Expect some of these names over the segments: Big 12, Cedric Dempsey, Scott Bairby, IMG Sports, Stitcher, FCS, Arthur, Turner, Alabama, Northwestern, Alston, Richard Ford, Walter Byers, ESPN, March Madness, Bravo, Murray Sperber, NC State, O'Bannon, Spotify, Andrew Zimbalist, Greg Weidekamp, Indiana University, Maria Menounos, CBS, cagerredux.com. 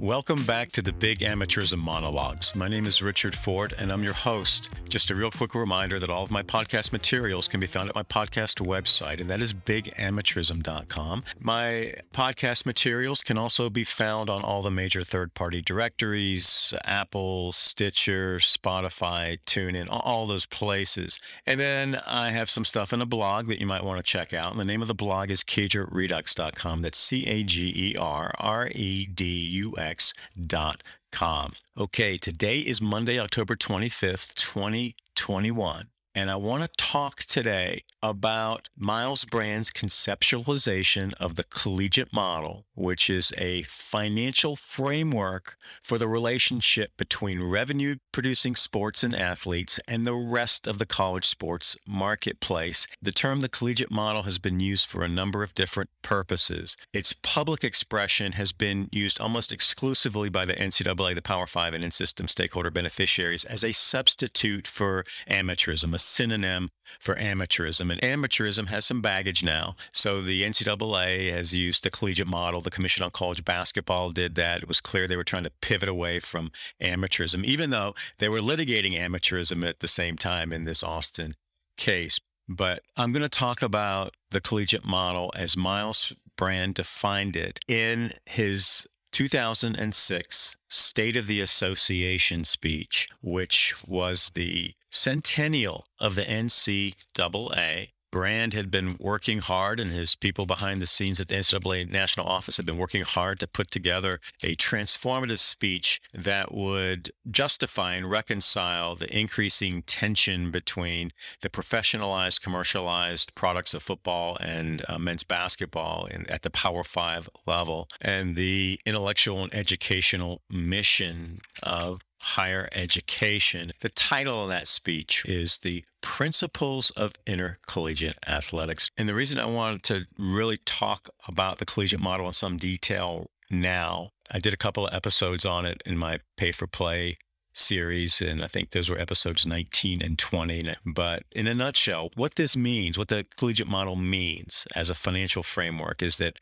Welcome back to the Big Amateurism Monologues. My name is Richard Ford, and I'm your host. Just a real quick reminder that all of my podcast materials can be found at my podcast website, and that is bigamateurism.com. My podcast materials can also be found on all the major third-party directories, Apple, Stitcher, Spotify, TuneIn, all those places. And then I have some stuff in a blog that you might want to check out. And the name of the blog is cagerredux.com. That's CAGERREDUX.com. Okay, today is Monday, October 25th, 2021, and I want to talk today about Myles Brand's conceptualization of the collegiate model, which is a financial framework for the relationship between revenue-producing sports and athletes and the rest of the college sports marketplace. The term the collegiate model has been used for a number of different purposes. Its public expression has been used almost exclusively by the NCAA, the Power Five, and in-system stakeholder beneficiaries as a substitute for amateurism, a synonym for amateurism. And amateurism has some baggage now. So the NCAA has used the collegiate model. The Commission on College Basketball did that. It was clear they were trying to pivot away from amateurism, even though they were litigating amateurism at the same time in this Alston case. But I'm going to talk about the collegiate model as Myles Brand defined it in his 2006 State of the Association speech, which was the centennial of the NCAA. Brand had been working hard, and his people behind the scenes at the NCAA National Office had been working hard to put together a transformative speech that would justify and reconcile the increasing tension between the professionalized, commercialized products of football and men's basketball at the Power Five level and the intellectual and educational mission of higher education. The title of that speech is The Principles of Intercollegiate Athletics. And the reason I wanted to really talk about the collegiate model in some detail now, I did a couple of episodes on it in my Pay for Play series, and I think those were episodes 19 and 20. But in a nutshell, what this means, what the collegiate model means as a financial framework is that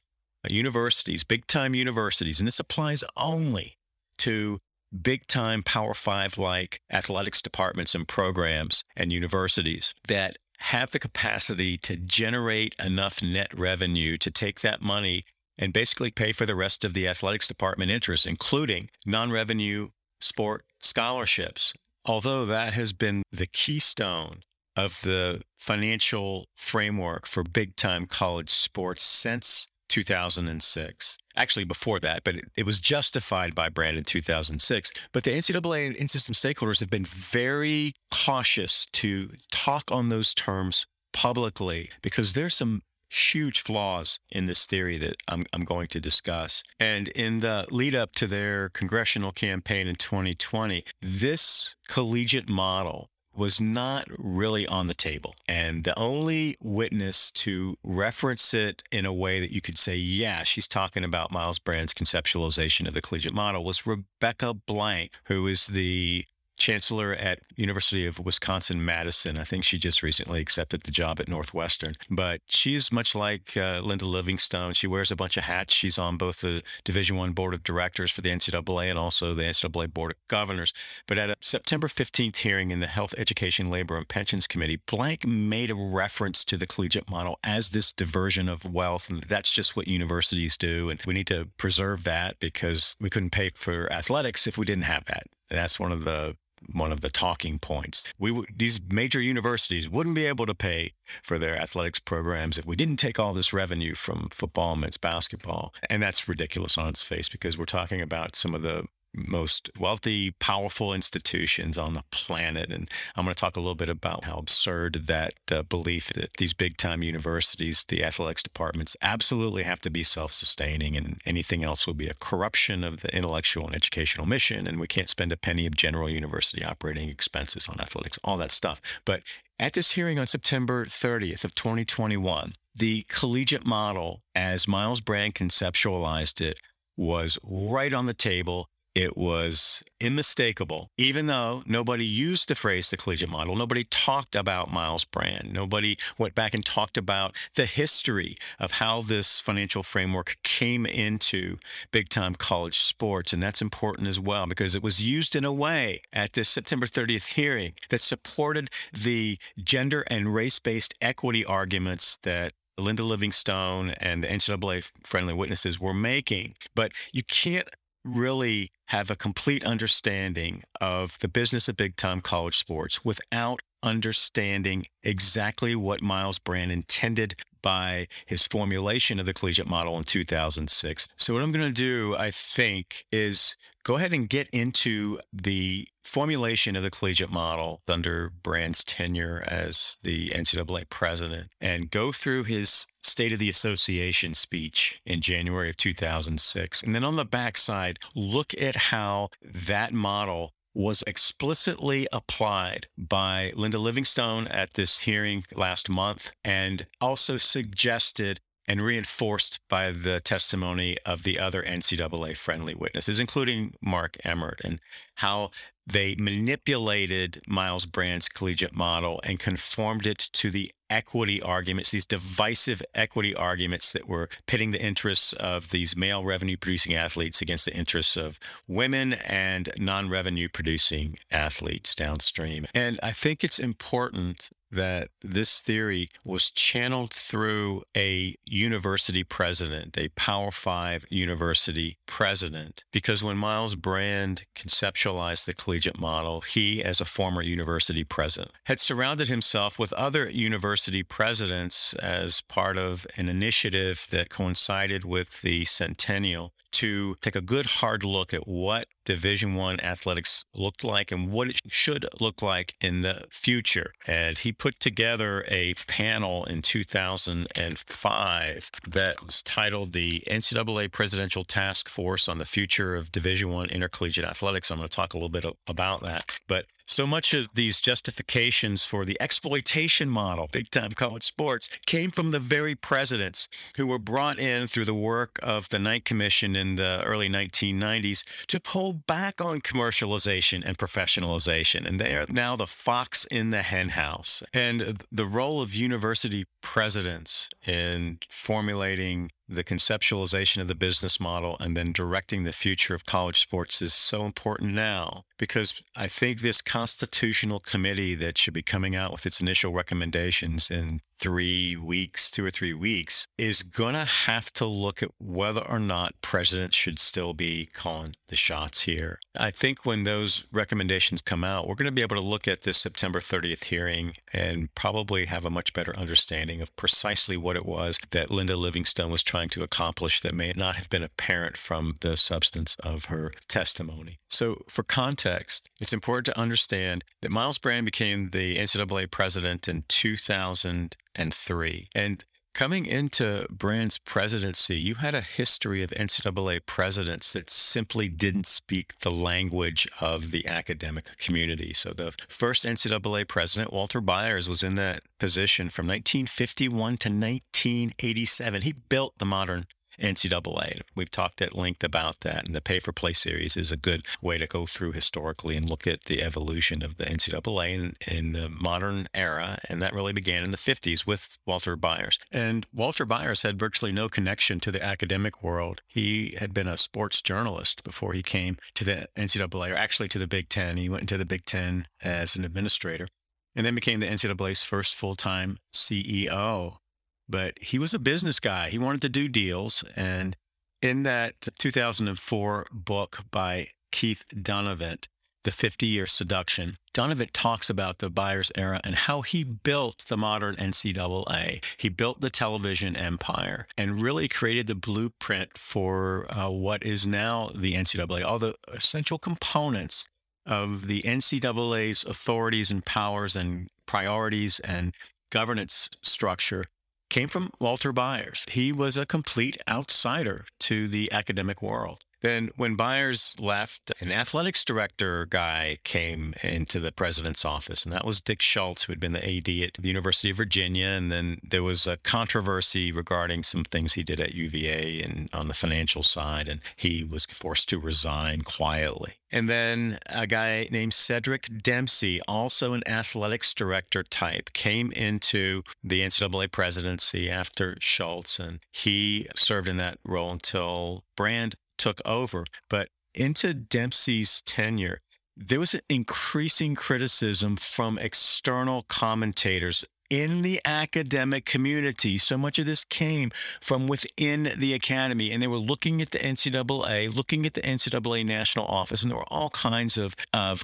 universities, big-time universities, and this applies only to big-time Power Five-like athletics departments and programs and universities that have the capacity to generate enough net revenue to take that money and basically pay for the rest of the athletics department interests, including non-revenue sport scholarships. Although that has been the keystone of the financial framework for big-time college sports since 2006. Actually, before that, but it was justified by Brand in 2006. But the NCAA and in-system stakeholders have been very cautious to talk on those terms publicly because there's some huge flaws in this theory that I'm going to discuss. And in the lead up to their congressional campaign in 2020, this collegiate model was not really on the table. And the only witness to reference it in a way that you could say, yeah, she's talking about Myles Brand's conceptualization of the collegiate model was Rebecca Blank, who is the chancellor at University of Wisconsin-Madison. I think she just recently accepted the job at Northwestern. But she is much like Linda Livingstone. She wears a bunch of hats. She's on both the Division I Board of Directors for the NCAA and also the NCAA Board of Governors. But at a September 15th hearing in the Health, Education, Labor, and Pensions Committee, Blank made a reference to the collegiate model as this diversion of wealth. And that's just what universities do. And we need to preserve that because we couldn't pay for athletics if we didn't have that. And that's one of the talking points. These major universities wouldn't be able to pay for their athletics programs if we didn't take all this revenue from football and men's basketball. And that's ridiculous on its face because we're talking about some of the most wealthy, powerful institutions on the planet. And I'm going to talk a little bit about how absurd that belief that these big-time universities, the athletics departments, absolutely have to be self-sustaining and anything else would be a corruption of the intellectual and educational mission. And we can't spend a penny of general university operating expenses on athletics, all that stuff. But at this hearing on September 30th of 2021, the collegiate model, as Myles Brand conceptualized it, was right on the table. It was unmistakable. Even though nobody used the phrase the collegiate model, nobody talked about Myles Brand. Nobody went back and talked about the history of how this financial framework came into big-time college sports. And that's important as well, because it was used in a way at this September 30th hearing that supported the gender and race-based equity arguments that Linda Livingstone and the NCAA friendly witnesses were making. But you can't really have a complete understanding of the business of big-time college sports without understanding exactly what Myles Brand intended by his formulation of the collegiate model in 2006. So what I'm going to do, I think, is go ahead and get into the formulation of the collegiate model under Brand's tenure as the NCAA president and go through his State of the Association speech in January of 2006. And then on the backside, look at how that model was explicitly applied by Linda Livingstone at this hearing last month, and also suggested and reinforced by the testimony of the other NCAA friendly witnesses, including Mark Emmert, and how they manipulated Myles Brand's collegiate model and conformed it to the equity arguments, these divisive equity arguments that were pitting the interests of these male revenue-producing athletes against the interests of women and non-revenue-producing athletes downstream. And I think it's important that this theory was channeled through a university president, a Power Five university president, because when Myles Brand conceptualized the collegiate model, he, as a former university president, had surrounded himself with other university presidents as part of an initiative that coincided with the centennial to take a good hard look at what Division I athletics looked like and what it should look like in the future. And he put together a panel in 2005 that was titled the NCAA Presidential Task Force on the Future of Division I Intercollegiate Athletics. I'm going to talk a little bit about that. But so much of these justifications for the exploitation model, big-time college sports, came from the very presidents who were brought in through the work of the Knight Commission in the early 1990s to pull back on commercialization and professionalization. And they are now the fox in the hen house. And the role of university presidents in formulating the conceptualization of the business model and then directing the future of college sports is so important now, because I think this constitutional committee that should be coming out with its initial recommendations in 3 weeks, 2 or 3 weeks, is going to have to look at whether or not presidents should still be calling the shots here. I think when those recommendations come out, we're going to be able to look at this September 30th hearing and probably have a much better understanding of precisely what it was that Linda Livingstone was trying to accomplish that may not have been apparent from the substance of her testimony. So for context, it's important to understand that Myles Brand became the NCAA president in 2003. And coming into Brand's presidency, you had a history of NCAA presidents that simply didn't speak the language of the academic community. So the first NCAA president, Walter Byers, was in that position from 1951 to 1987. He built the modern NCAA. We've talked at length about that, and the pay-for-play series is a good way to go through historically and look at the evolution of the NCAA in the modern era, and that really began in the 50s with Walter Byers. And Walter Byers had virtually no connection to the academic world. He had been a sports journalist before he came to the NCAA, or actually to the Big Ten. He went into the Big Ten as an administrator, and then became the NCAA's first full-time CEO. But he was a business guy. He wanted to do deals. And in that 2004 book by Keith Dunavant, The 50-Year Seduction, Dunavant talks about the Byers era and how he built the modern NCAA. He built the television empire and really created the blueprint for what is now the NCAA, all the essential components of the NCAA's authorities and powers and priorities and governance structure came from Walter Byers. He was a complete outsider to the academic world. Then when Byers left, an athletics director guy came into the president's office, and that was Dick Schultz, who had been the AD at the University of Virginia. And then there was a controversy regarding some things he did at UVA and on the financial side, and he was forced to resign quietly. And then a guy named Cedric Dempsey, also an athletics director type, came into the NCAA presidency after Schultz, and he served in that role until Brand took over. But into Dempsey's tenure, there was an increasing criticism from external commentators in the academic community. So much of this came from within the academy, and they were looking at the NCAA, looking at the NCAA National Office, and there were all kinds of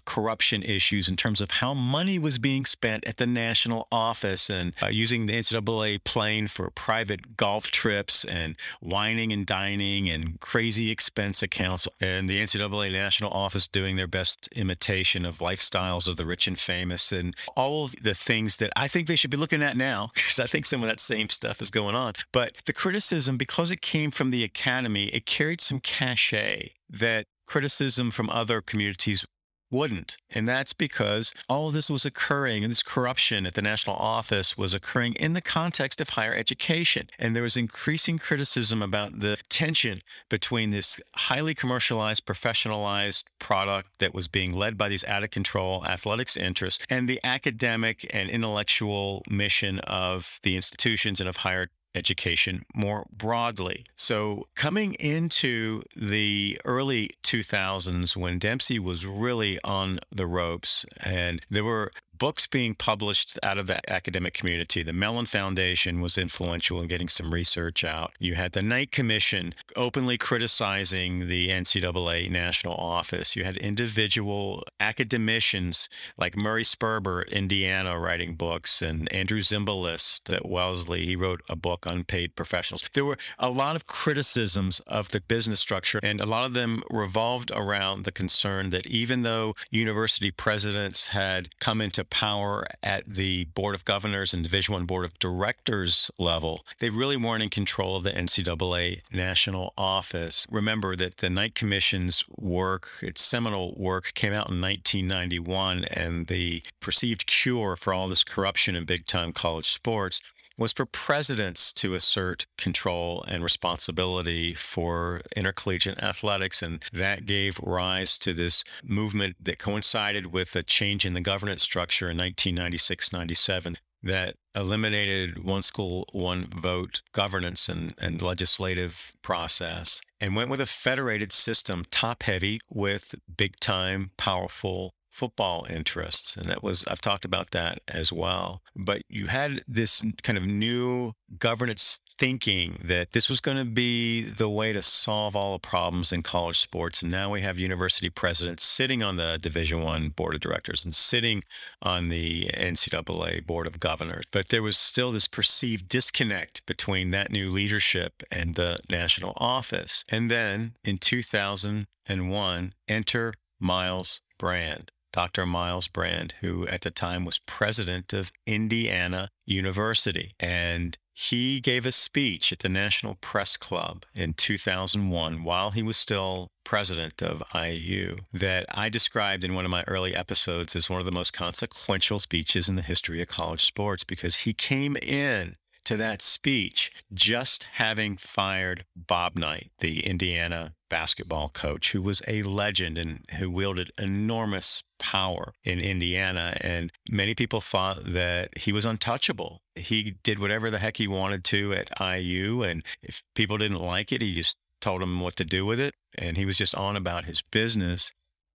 corruption issues in terms of how money was being spent at the National Office, and using the NCAA plane for private golf trips, and wining and dining, and crazy expense accounts, and the NCAA National Office doing their best imitation of lifestyles of the rich and famous, and all of the things that I think they should be looking at now, because I think some of that same stuff is going on. But the criticism, because it came from the academy, it carried some cachet that criticism from other communities wouldn't. And that's because all of this was occurring, and this corruption at the National Office was occurring in the context of higher education. And there was increasing criticism about the tension between this highly commercialized, professionalized product that was being led by these out of control athletics interests and the academic and intellectual mission of the institutions and of higher education more broadly. So coming into the early 2000s, when Dempsey was really on the ropes, and there were books being published out of the academic community. The Mellon Foundation was influential in getting some research out. You had the Knight Commission openly criticizing the NCAA National Office. You had individual academicians like Murray Sperber at Indiana writing books, and Andrew Zimbalist at Wellesley. He wrote a book on paid professionals. There were a lot of criticisms of the business structure, and a lot of them revolved around the concern that even though university presidents had come into power at the Board of Governors and Division I Board of Directors level, they really weren't in control of the NCAA National Office. Remember that the Knight Commission's work, its seminal work, came out in 1991, and the perceived cure for all this corruption in big-time college sports was for presidents to assert control and responsibility for intercollegiate athletics. And that gave rise to this movement that coincided with a change in the governance structure in 1996-97 that eliminated one school, one vote governance and legislative process, and went with a federated system, top-heavy, with big-time, powerful football interests. And that was, I've talked about that as well. But you had this kind of new governance thinking that this was going to be the way to solve all the problems in college sports. And now we have university presidents sitting on the Division I Board of Directors and sitting on the NCAA Board of Governors. But there was still this perceived disconnect between that new leadership and the National Office. And then in 2001, enter Myles Brand. Dr. Myles Brand, who at the time was president of Indiana University. And he gave a speech at the National Press Club in 2001 while he was still president of IU that I described in one of my early episodes as one of the most consequential speeches in the history of college sports, because he came in to that speech just having fired Bob Knight, the Indiana basketball coach, who was a legend and who wielded enormous power in Indiana. And many people thought that he was untouchable. He did whatever the heck he wanted to at IU. And if people didn't like it, he just told them what to do with it. And he was just on about his business.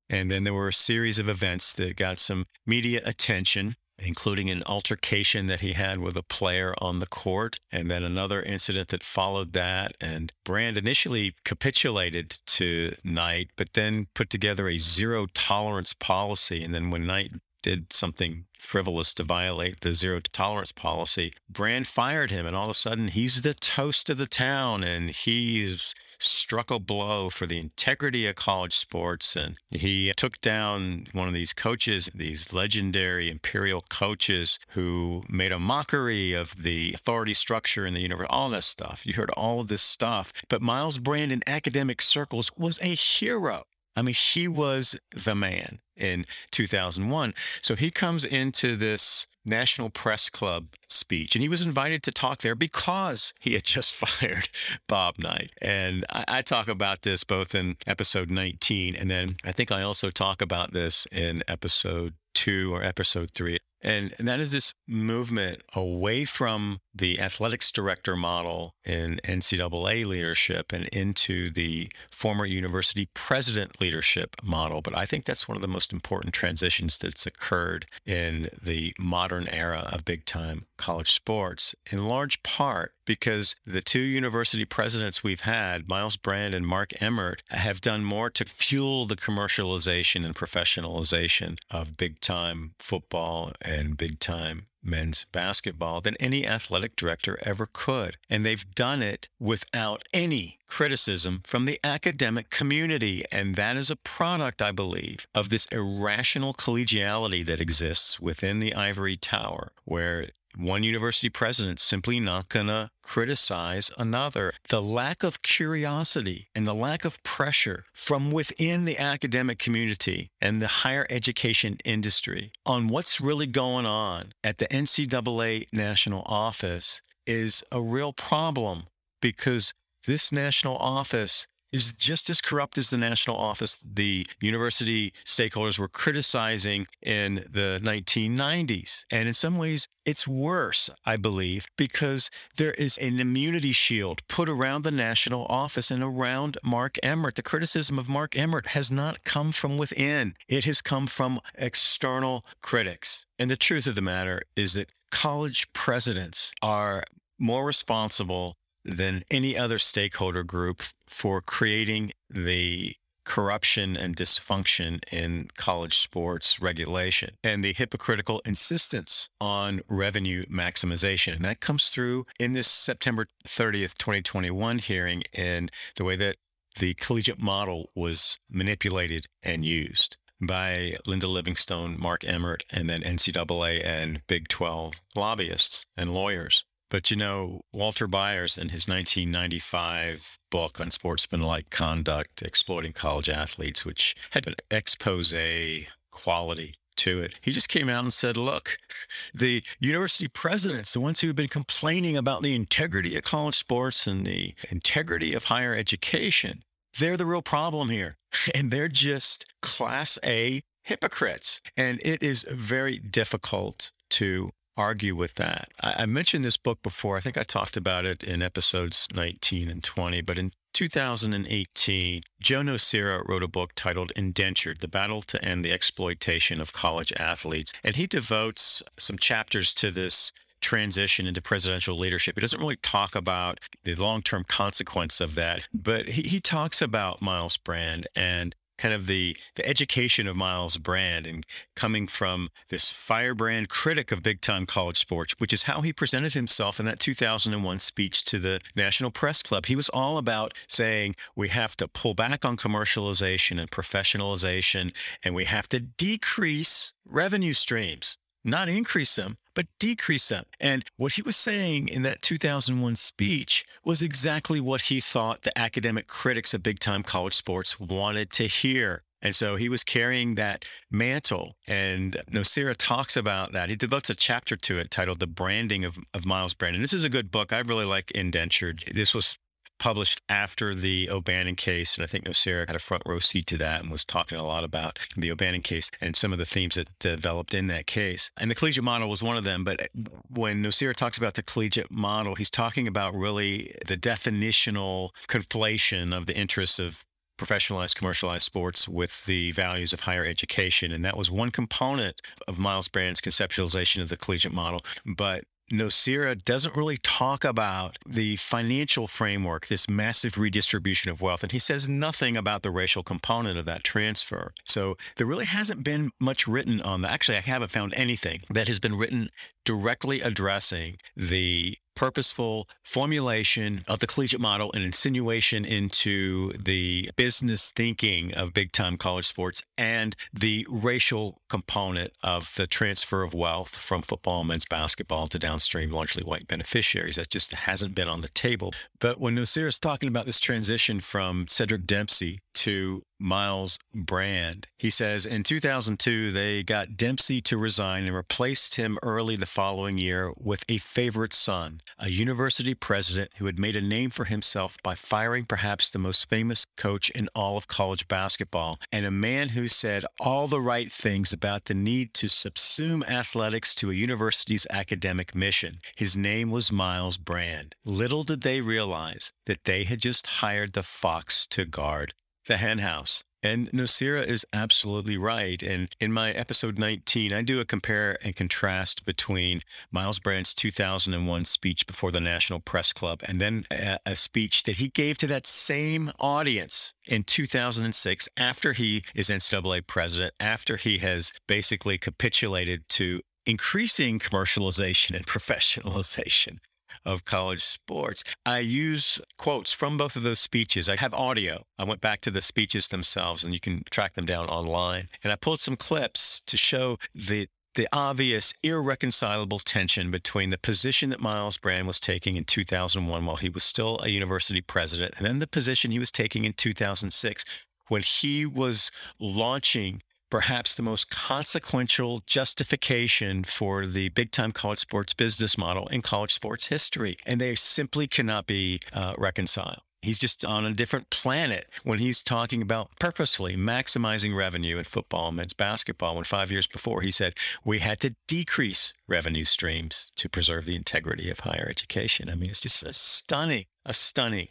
And then there were a series of events that got some media attention, including an altercation that he had with a player on the court, and then another incident that followed that. And Brand initially capitulated to Knight, but then put together a zero-tolerance policy. And then when Knight did something frivolous to violate the zero-tolerance policy, Brand fired him, and all of a sudden he's the toast of the town, and he's struck a blow for the integrity of college sports. And he took down one of these coaches, these legendary imperial coaches who made a mockery of the authority structure in the university, all that stuff. You heard all of this stuff. But Myles Brand in academic circles was a hero. I mean, he was the man in 2001. So he comes into this National Press Club speech, and he was invited to talk there because he had just fired Bob Knight. And I talk about this both in episode 19, and then I think I also talk about this in episode 2 or episode 3. And that is this movement away from the athletics director model in NCAA leadership and into the former university president leadership model. But I think that's one of the most important transitions that's occurred in the modern era of big-time college sports, in large part because the two university presidents we've had, Myles Brand and Mark Emmert, have done more to fuel the commercialization and professionalization of big-time football and big-time men's basketball than any athletic director ever could. And they've done it without any criticism from the academic community. And that is a product, I believe, of this irrational collegiality that exists within the ivory tower, where one university president's simply not going to criticize another. The lack of curiosity and the lack of pressure from within the academic community and the higher education industry on what's really going on at the NCAA national office is a real problem, because this national office is just as corrupt as the national office the university stakeholders were criticizing in the 1990s. And in some ways, it's worse, I believe, because there is an immunity shield put around the national office and around Mark Emmert. The criticism of Mark Emmert has not come from within. It has come from external critics. And the truth of the matter is that college presidents are more responsible than any other stakeholder group for creating the corruption and dysfunction in college sports regulation and the hypocritical insistence on revenue maximization. And that comes through in this September 30th, 2021 hearing and the way that the collegiate model was manipulated and used by Linda Livingstone, Mark Emmert, and then NCAA and Big 12 lobbyists and lawyers. But, you know, Walter Byers in his 1995 book on sportsmanlike conduct, Exploiting College Athletes, which had an expose quality to it, he just came out and said, look, the university presidents, the ones who have been complaining about the integrity of college sports and the integrity of higher education, they're the real problem here. And they're just class A hypocrites. And it is very difficult to argue with that. I mentioned this book before. I think I talked about it in episodes 19 and 20, but in 2018, Joe Nocera wrote a book titled Indentured, The Battle to End the Exploitation of College Athletes. And he devotes some chapters to this transition into presidential leadership. He doesn't really talk about the long-term consequence of that, but he talks about Myles Brand and kind of the education of Myles Brand and coming from this firebrand critic of big-time college sports, which is how he presented himself in that 2001 speech to the National Press Club. He was all about saying, we have to pull back on commercialization and professionalization, and we have to decrease revenue streams, not increase them, but decrease them. And what he was saying in that 2001 speech was exactly what he thought the academic critics of big-time college sports wanted to hear. And so he was carrying that mantle, and Nocera talks about that. He devotes a chapter to it titled The Branding of Myles Brand. And this is a good book. I really like Indentured. This was published after the O'Bannon case, and I think Nocera had a front row seat to that and was talking a lot about the O'Bannon case and some of the themes that developed in that case. And the collegiate model was one of them, but when Nocera talks about the collegiate model, he's talking about really the definitional conflation of the interests of professionalized, commercialized sports with the values of higher education, and that was one component of Myles Brand's conceptualization of the collegiate model. But Nocera doesn't really talk about the financial framework, this massive redistribution of wealth, and he says nothing about the racial component of that transfer. So there really hasn't been much written on that. Actually, I haven't found anything that has been written directly addressing the purposeful formulation of the collegiate model and insinuation into the business thinking of big-time college sports and the racial component of the transfer of wealth from football and men's basketball to downstream largely white beneficiaries. That just hasn't been on the table. But when Nocera's talking about this transition from Cedric Dempsey to Myles Brand, he says, in 2002, they got Dempsey to resign and replaced him early the following year with a favorite son, a university president who had made a name for himself by firing perhaps the most famous coach in all of college basketball, and a man who said all the right things about the need to subsume athletics to a university's academic mission. His name was Myles Brand. Little did they realize that they had just hired the fox to guard the hen house. And Nocera is absolutely right. And in my episode 19, I do a compare and contrast between Myles Brand's 2001 speech before the National Press Club and then a speech that he gave to that same audience in 2006 after he is NCAA president, after he has basically capitulated to increasing commercialization and professionalization of college sports. I use quotes from both of those speeches. I have audio. I went back to the speeches themselves, and you can track them down online. And I pulled some clips to show the obvious, irreconcilable tension between the position that Myles Brand was taking in 2001 while he was still a university president, and then the position he was taking in 2006 when he was launching perhaps the most consequential justification for the big-time college sports business model in college sports history. And they simply cannot be reconciled. He's just on a different planet when he's talking about purposely maximizing revenue in football and men's basketball, when 5 years before he said, we had to decrease revenue streams to preserve the integrity of higher education. I mean, it's just a stunning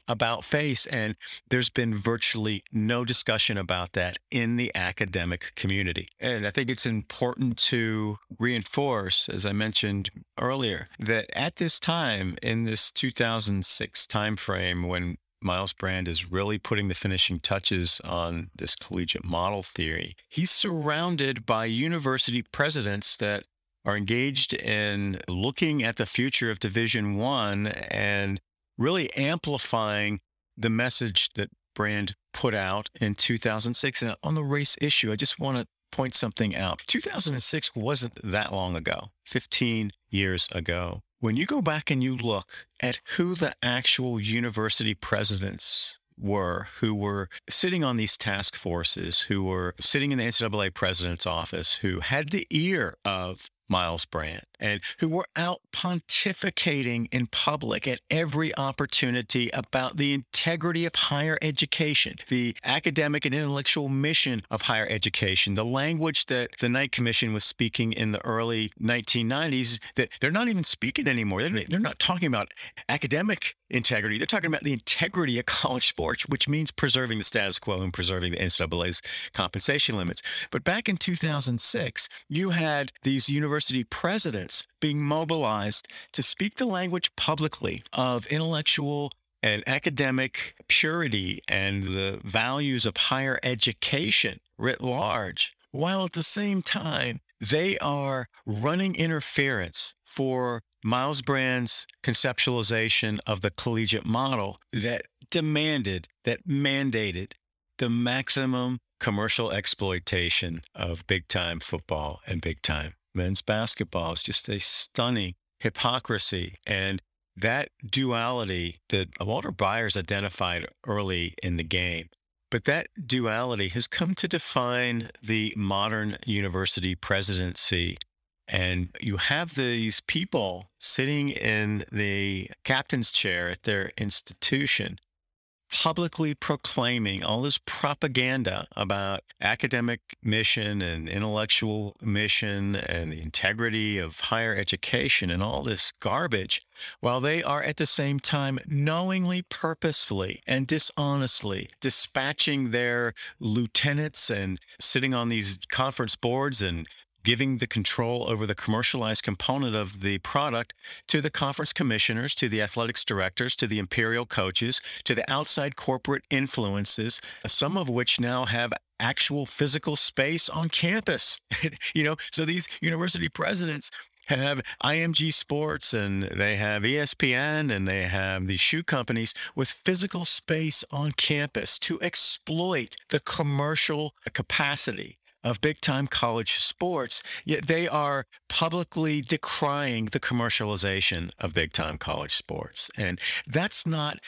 about-face, and there's been virtually no discussion about that in the academic community. And I think it's important to reinforce, as I mentioned earlier, that at this time, in this 2006 timeframe, when Myles Brand is really putting the finishing touches on this collegiate model theory, he's surrounded by university presidents that are engaged in looking at the future of Division I and really amplifying the message that Brand put out in 2006. And on the race issue, I just want to point something out. 2006 wasn't that long ago, 15 years ago. When you go back and you look at who the actual university presidents were who were sitting on these task forces, who were sitting in the NCAA president's office, who had the ear of Myles Brand, and who were out pontificating in public at every opportunity about the integrity of higher education, the academic and intellectual mission of higher education, the language that the Knight Commission was speaking in the early 1990s that they're not even speaking anymore. They're not talking about academic integrity. They're talking about the integrity of college sports, which means preserving the status quo and preserving the NCAA's compensation limits. But back in 2006, you had these university presidents being mobilized to speak the language publicly of intellectual and academic purity and the values of higher education writ large, while at the same time, they are running interference for Myles Brand's conceptualization of the collegiate model that demanded, that mandated the maximum commercial exploitation of big-time football and big-time men's basketball. Is just a stunning hypocrisy. And that duality that Walter Byers identified early in the game, but that duality has come to define the modern university presidency. And you have these people sitting in the captain's chair at their institution, publicly proclaiming all this propaganda about academic mission and intellectual mission and the integrity of higher education and all this garbage, while they are at the same time knowingly, purposefully, and dishonestly dispatching their lieutenants and sitting on these conference boards and giving the control over the commercialized component of the product to the conference commissioners, to the athletics directors, to the imperial coaches, to the outside corporate influences, some of which now have actual physical space on campus. So these university presidents have IMG Sports, and they have ESPN, and they have these shoe companies with physical space on campus to exploit the commercial capacity of big-time college sports, yet they are publicly decrying the commercialization of big-time college sports. And that's not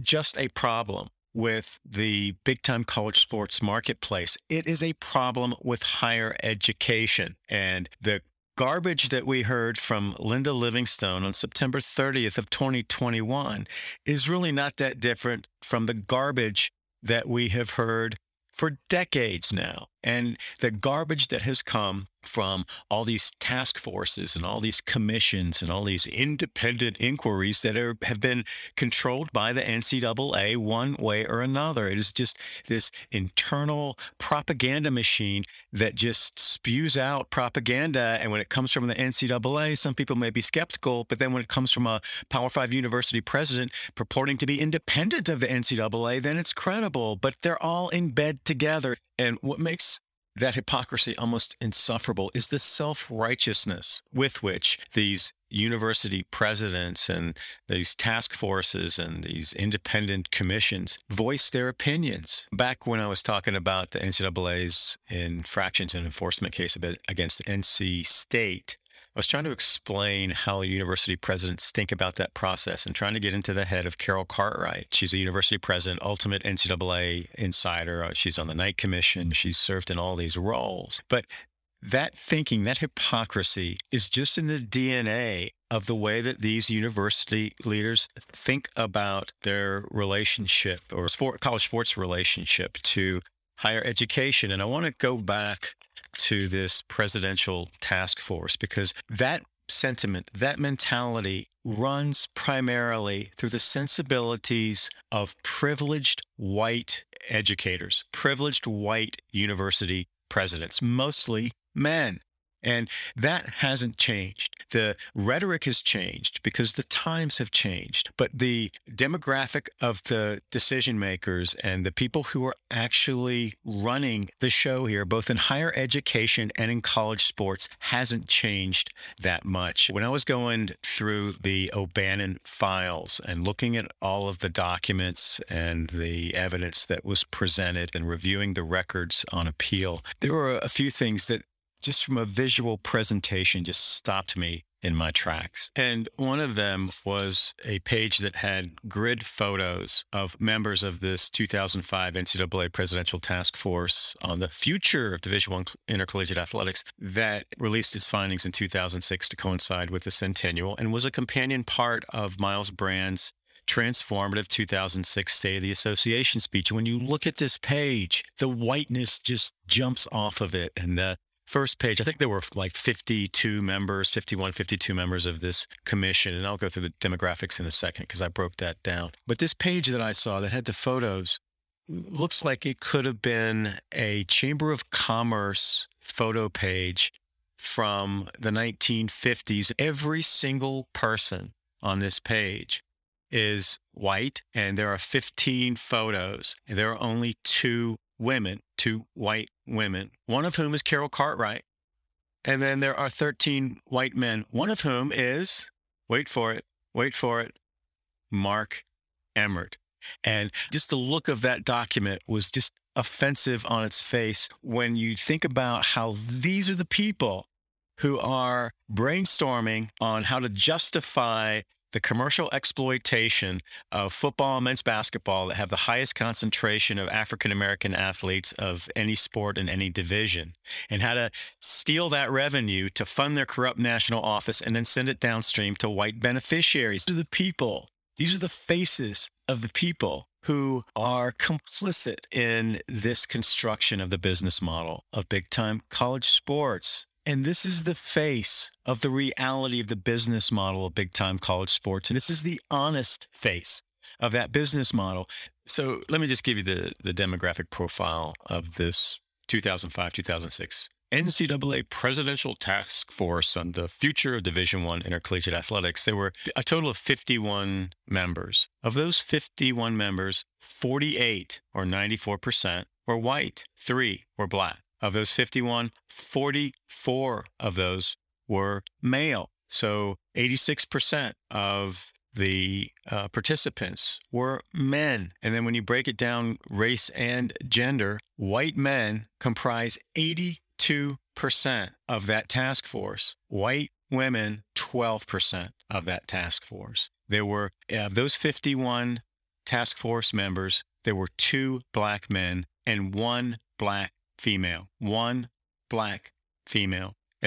just a problem with the big-time college sports marketplace. It is a problem with higher education. And the garbage that we heard from Linda Livingstone on September 30th of 2021 is really not that different from the garbage that we have heard for decades now. And the garbage that has come from all these task forces and all these commissions and all these independent inquiries that have been controlled by the NCAA one way or another. It is just this internal propaganda machine that just spews out propaganda. And when it comes from the NCAA, some people may be skeptical, but then when it comes from a Power Five university president purporting to be independent of the NCAA, then it's credible. But they're all in bed together. And what makes that hypocrisy almost insufferable is the self-righteousness with which these university presidents and these task forces and these independent commissions voice their opinions. Back when I was talking about the NCAA's infractions and enforcement case against NC State, I was trying to explain how university presidents think about that process and trying to get into the head of Carol Cartwright. She's a university president, ultimate NCAA insider. She's on the Knight Commission. She's served in all these roles. But that thinking, that hypocrisy is just in the DNA of the way that these university leaders think about their relationship or college sports relationship to higher education. And I want to go back to this presidential task force, because that sentiment, that mentality runs primarily through the sensibilities of privileged white educators, privileged white university presidents, mostly men. And that hasn't changed. The rhetoric has changed because the times have changed. But the demographic of the decision makers and the people who are actually running the show here, both in higher education and in college sports, hasn't changed that much. When I was going through the O'Bannon files and looking at all of the documents and the evidence that was presented and reviewing the records on appeal, there were a few things that just from a visual presentation just stopped me in my tracks. And one of them was a page that had grid photos of members of this 2005 NCAA Presidential Task Force on the future of Division I intercollegiate athletics that released its findings in 2006 to coincide with the centennial and was a companion part of Myles Brand's transformative 2006 State of the Association speech. When you look at this page, the whiteness just jumps off of it, and the first page, I think there were like 52 members of this commission. And I'll go through the demographics in a second because I broke that down. But this page that I saw that had the photos looks like it could have been a Chamber of Commerce photo page from the 1950s. Every single person on this page is white, and there are 15 photos, and there are only two white women, one of whom is Carol Cartwright. And then there are 13 white men, one of whom is, wait for it, Mark Emmert. And just the look of that document was just offensive on its face when you think about how these are the people who are brainstorming on how to justify the commercial exploitation of football and men's basketball that have the highest concentration of African-American athletes of any sport in any division, and how to steal that revenue to fund their corrupt national office and then send it downstream to white beneficiaries. These are the people. These are the faces of the people who are complicit in this construction of the business model of big-time college sports. And this is the face of the reality of the business model of big-time college sports. And this is the honest face of that business model. So let me just give you the demographic profile of this 2005-2006 NCAA Presidential Task Force on the Future of Division I Intercollegiate Athletics. There were a total of 51 members. Of those 51 members, 48 or 94% were white, 3 were black. Of those 51, 44 of those were male. So 86% of the participants were men. And then when you break it down, race and gender, white men comprise 82% of that task force. White women, 12% of that task force. There were, those 51 task force members, there were 2 black men and 1 black female. And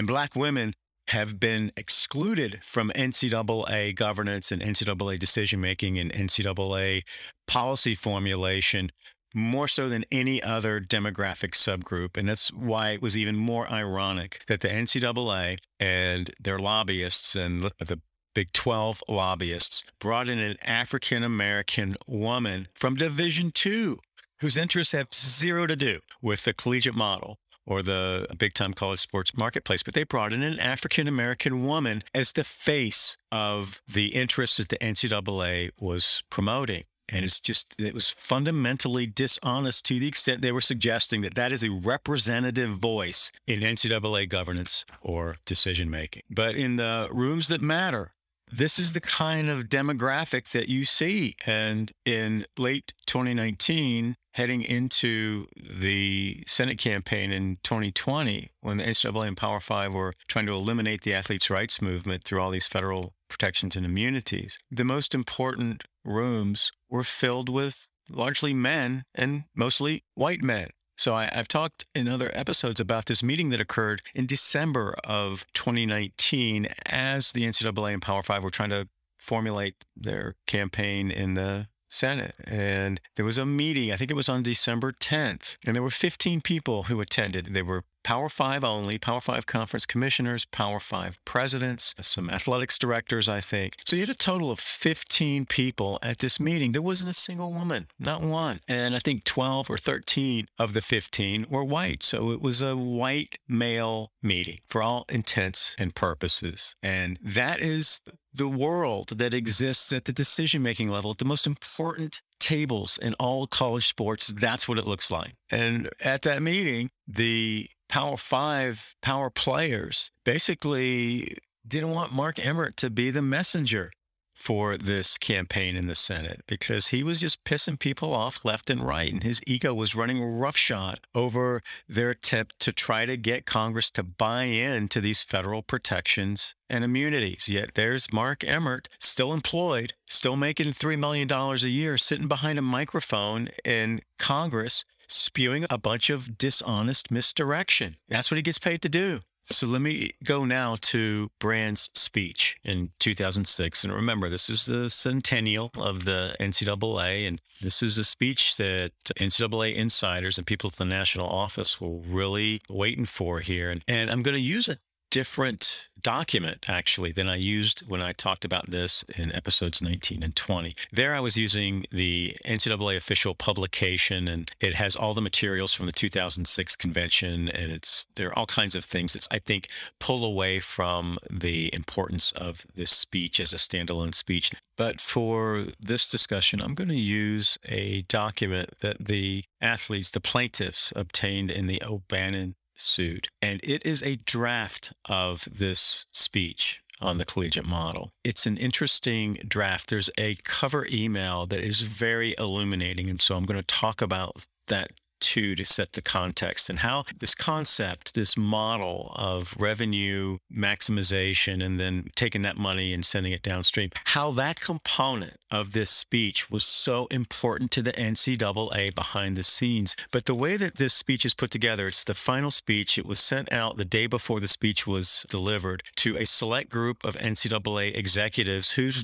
black women have been excluded from NCAA governance and NCAA decision-making and NCAA policy formulation more so than any other demographic subgroup. And that's why it was even more ironic that the NCAA and their lobbyists and the Big 12 lobbyists brought in an African-American woman from Division II whose interests have zero to do with the collegiate model or the big-time college sports marketplace, but they brought in an African-American woman as the face of the interests that the NCAA was promoting. And it's just, it was fundamentally dishonest to the extent they were suggesting that that is a representative voice in NCAA governance or decision-making. But in the rooms that matter, this is the kind of demographic that you see. And in late 2019, heading into the Senate campaign in 2020, when the NCAA and Power Five were trying to eliminate the athletes' rights movement through all these federal protections and immunities, the most important rooms were filled with largely men and mostly white men. So I've talked in other episodes about this meeting that occurred in December of 2019 as the NCAA and Power Five were trying to formulate their campaign in the Senate. And there was a meeting, I think it was on December 10th, and there were 15 people who attended. They were Power Five only, Power Five conference commissioners, Power Five presidents, some athletics directors, I think. So you had a total of 15 people at this meeting. There wasn't a single woman, not one. And I think 12 or 13 of the 15 were white. So it was a white male meeting for all intents and purposes. And that is the world that exists at the decision-making level, at the most important tables in all college sports. That's what it looks like. And at that meeting, the Power Five power players basically didn't want Mark Emmert to be the messenger for this campaign in the Senate because he was just pissing people off left and right, and his ego was running roughshod over their attempt to try to get Congress to buy in to these federal protections and immunities. Yet there's Mark Emmert, still employed, still making $3 million a year, sitting behind a microphone in Congress spewing a bunch of dishonest misdirection. That's what he gets paid to do. So let me go now to Brand's speech in 2006. And remember, this is the centennial of the NCAA. And this is a speech that NCAA insiders and people at the national office were really waiting for here. And I'm going to use a different document, actually, than I used when I talked about this in episodes 19 and 20. There I was using the NCAA official publication, and it has all the materials from the 2006 convention, and there are all kinds of things that I think pull away from the importance of this speech as a standalone speech. But for this discussion, I'm going to use a document that the athletes, the plaintiffs, obtained in the O'Bannon suit. And it is a draft of this speech on the collegiate model. It's an interesting draft. There's a cover email that is very illuminating. And so I'm going to talk about that too to set the context and how this concept, this model of revenue maximization and then taking that money and sending it downstream, how that component of this speech was so important to the NCAA behind the scenes. But the way that this speech is put together, it's the final speech. It was sent out the day before the speech was delivered to a select group of NCAA executives whose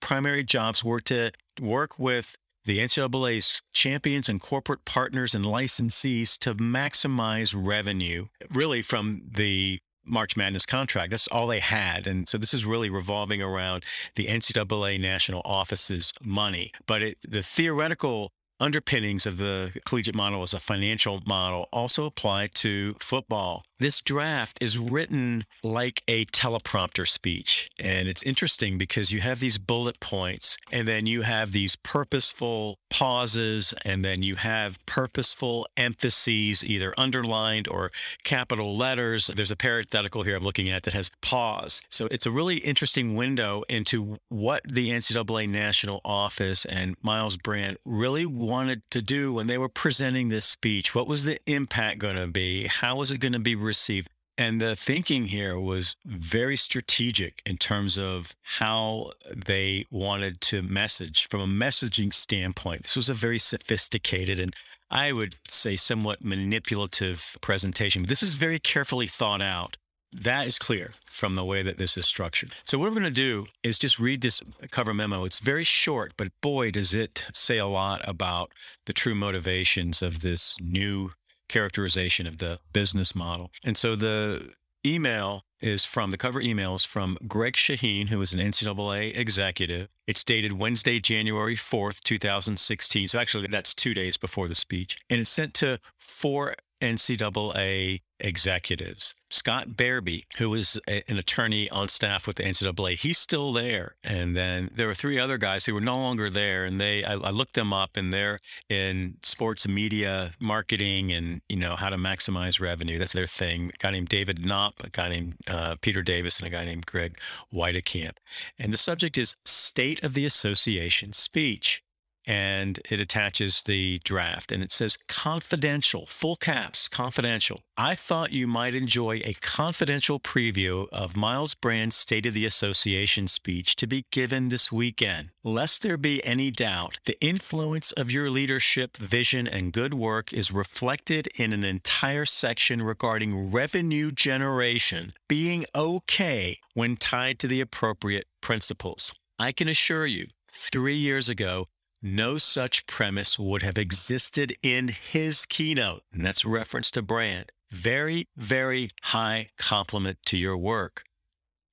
primary jobs were to work with the NCAA's champions and corporate partners and licensees to maximize revenue, really from the March Madness contract. That's all they had. And so this is really revolving around the NCAA national office's money. But the theoretical underpinnings of the collegiate model as a financial model also apply to football. This draft is written like a teleprompter speech. And it's interesting because you have these bullet points, and then you have these purposeful pauses, and then you have purposeful emphases, either underlined or capital letters. There's a parenthetical here I'm looking at that has pause. So it's a really interesting window into what the NCAA National Office and Myles Brand really wanted to do when they were presenting this speech. What was the impact going to be? How was it going to be received? And the thinking here was very strategic in terms of how they wanted to message. From a messaging standpoint, this was a very sophisticated and I would say somewhat manipulative presentation. But this was very carefully thought out. That is clear from the way that this is structured. So what we're going to do is just read this cover memo. It's very short, but boy, does it say a lot about the true motivations of this new characterization of the business model. And so the email is from, the cover email is from Greg Shaheen, who is an NCAA executive. It's dated Wednesday, January 4th, 2016. So actually that's 2 days before the speech. And it's sent to 4 NCAA executives. Scott Bairby, who is an attorney on staff with the NCAA, he's still there. And then there were 3 other guys who were no longer there. And I looked them up, and they're in sports media marketing and, you know, how to maximize revenue. That's their thing. A guy named David Knopp, a guy named Peter Davis, and a guy named Greg Weidekamp. And the subject is State of the Association Speech. And it attaches the draft, and it says confidential, full caps, confidential. I thought you might enjoy a confidential preview of Myles Brand's State of the Association speech to be given this weekend. Lest there be any doubt, the influence of your leadership, vision, and good work is reflected in an entire section regarding revenue generation being okay when tied to the appropriate principles. I can assure you, 3 years ago, no such premise would have existed in his keynote. And that's a reference to Brand. Very, very high compliment to your work.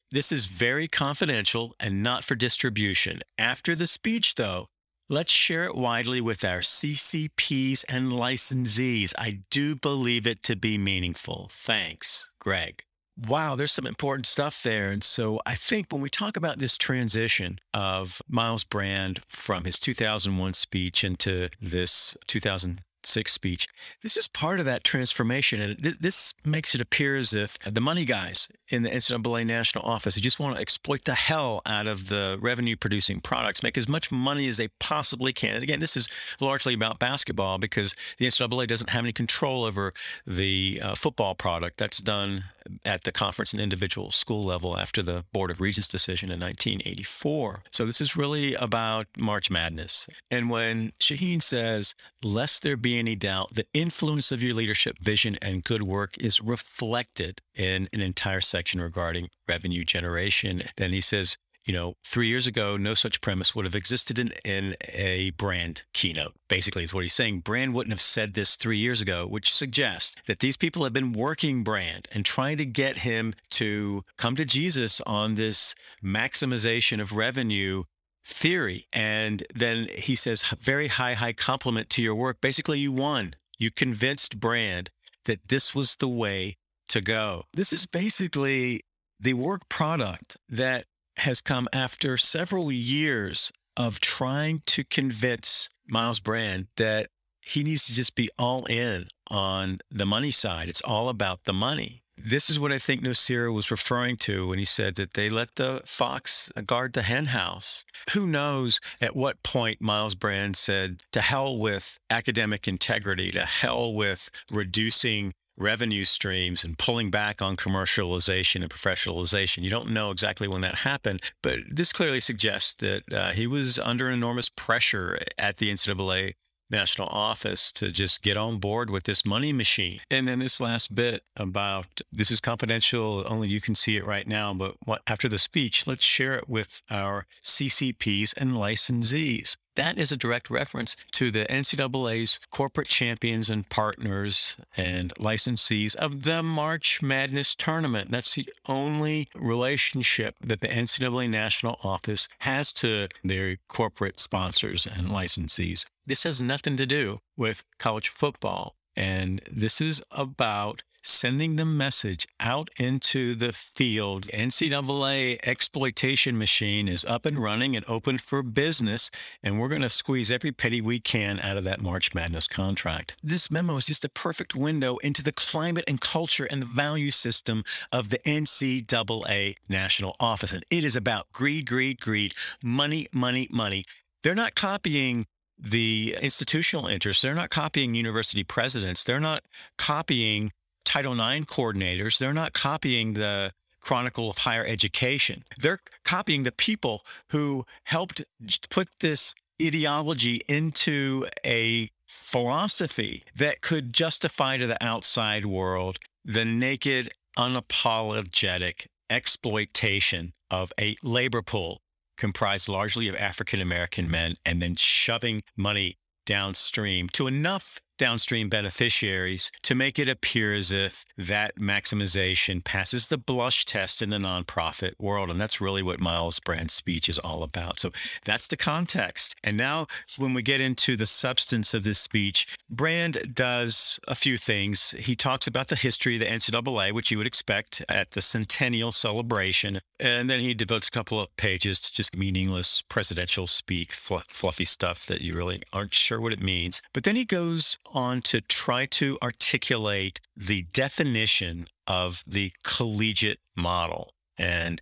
This is very confidential and not for distribution. After the speech, though, let's share it widely with our CCPs and licensees. I do believe it to be meaningful. Thanks, Greg. Wow, there's some important stuff there. And so I think when we talk about this transition of Myles Brand from his 2001 speech into this 2006 speech, this is part of that transformation. And this makes it appear as if the money guys in the NCAA National Office who just want to exploit the hell out of the revenue-producing products, make as much money as they possibly can. And again, this is largely about basketball because the NCAA doesn't have any control over the football product. That's done at the conference and individual school level after the Board of Regents decision in 1984. So this is really about March Madness. And when Shaheen says, lest there be any doubt, the influence of your leadership, vision, and good work is reflected in an entire section regarding revenue generation. Then he says, you know, 3 years ago, no such premise would have existed in a Brand keynote. Basically, is what he's saying. Brand wouldn't have said this 3 years ago, which suggests that these people have been working Brand and trying to get him to come to Jesus on this maximization of revenue theory. And then he says, very high compliment to your work. Basically, you won. You convinced Brand that this was the way to go. This is basically the work product that has come after several years of trying to convince Myles Brand that he needs to just be all in on the money side. It's all about the money. This is what I think Nocera was referring to when he said that they let the fox guard the hen house. Who knows at what point Myles Brand said, to hell with academic integrity, to hell with reducing revenue streams and pulling back on commercialization and professionalization. You don't know exactly when that happened, but this clearly suggests that he was under enormous pressure at the NCAA National Office to just get on board with this money machine. And then this last bit about this is confidential, only you can see it right now, but after the speech, let's share it with our CCPs and licensees. That is a direct reference to the NCAA's corporate champions and partners and licensees of the March Madness tournament. That's the only relationship that the NCAA National Office has to their corporate sponsors and licensees. This has nothing to do with college football. And this is about sending the message out into the field. NCAA exploitation machine is up and running and open for business, and we're going to squeeze every penny we can out of that March Madness contract. This memo is just a perfect window into the climate and culture and the value system of the NCAA National Office. And it is about greed, greed, greed, money, money, money. They're not copying the institutional interests. They're not copying university presidents. They're not copying Title IX coordinators. They're not copying the Chronicle of Higher Education. They're copying the people who helped put this ideology into a philosophy that could justify to the outside world the naked, unapologetic exploitation of a labor pool comprised largely of African-American men, and then shoving money downstream to enough downstream beneficiaries to make it appear as if that maximization passes the blush test in the nonprofit world. And that's really what Myles Brand's speech is all about. So that's the context. And now when we get into the substance of this speech, Brand does a few things. He talks about the history of the NCAA, which you would expect at the centennial celebration. And then he devotes a couple of pages to just meaningless presidential speak, fluffy stuff that you really aren't sure what it means. But then he goes on to try to articulate the definition of the collegiate model. And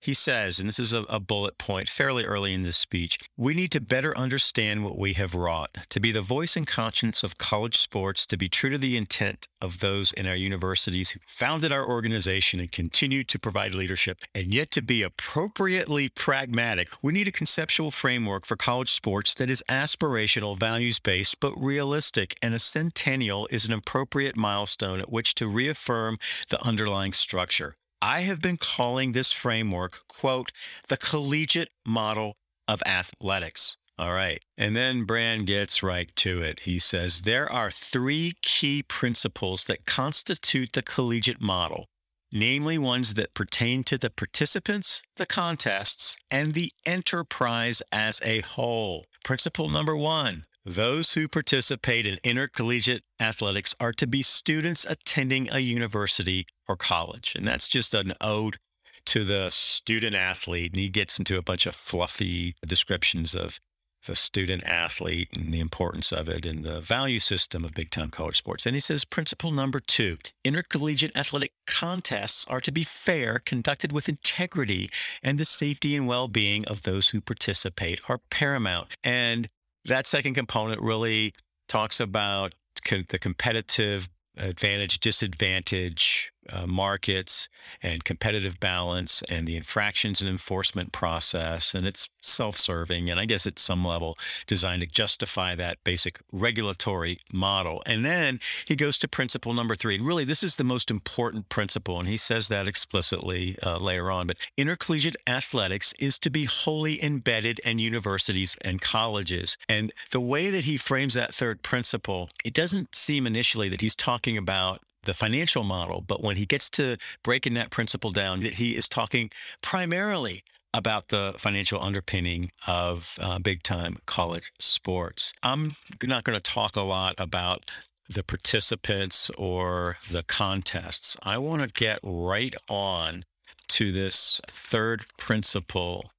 he says, and this is a bullet point fairly early in this speech, we need to better understand what we have wrought, to be the voice and conscience of college sports, to be true to the intent of those in our universities who founded our organization and continue to provide leadership, and yet to be appropriately pragmatic. We need a conceptual framework for college sports that is aspirational, values-based, but realistic, and a centennial is an appropriate milestone at which to reaffirm the underlying structure. I have been calling this framework, quote, the collegiate model of athletics. All right. And then Brand gets right to it. He says, there are three key principles that constitute the collegiate model, namely ones that pertain to the participants, the contests, and the enterprise as a whole. Principle number one. Those who participate in intercollegiate athletics are to be students attending a university or college. And that's just an ode to the student athlete. And he gets into a bunch of fluffy descriptions of the student athlete and the importance of it and the value system of big-time college sports. And he says, principle number two, intercollegiate athletic contests are to be fair, conducted with integrity, and the safety and well-being of those who participate are paramount. And that second component really talks about the competitive advantage, disadvantage markets and competitive balance and the infractions and enforcement process. And it's self-serving. And I guess at some level designed to justify that basic regulatory model. And then he goes to principle number three. And really, this is the most important principle. And he says that explicitly later on. But intercollegiate athletics is to be wholly embedded in universities and colleges. And the way that he frames that third principle, it doesn't seem initially that he's talking about the financial model, but when he gets to breaking that principle down, that he is talking primarily about the financial underpinning of big-time college sports. I'm not going to talk a lot about the participants or the contests. I want to get right on to this third principle.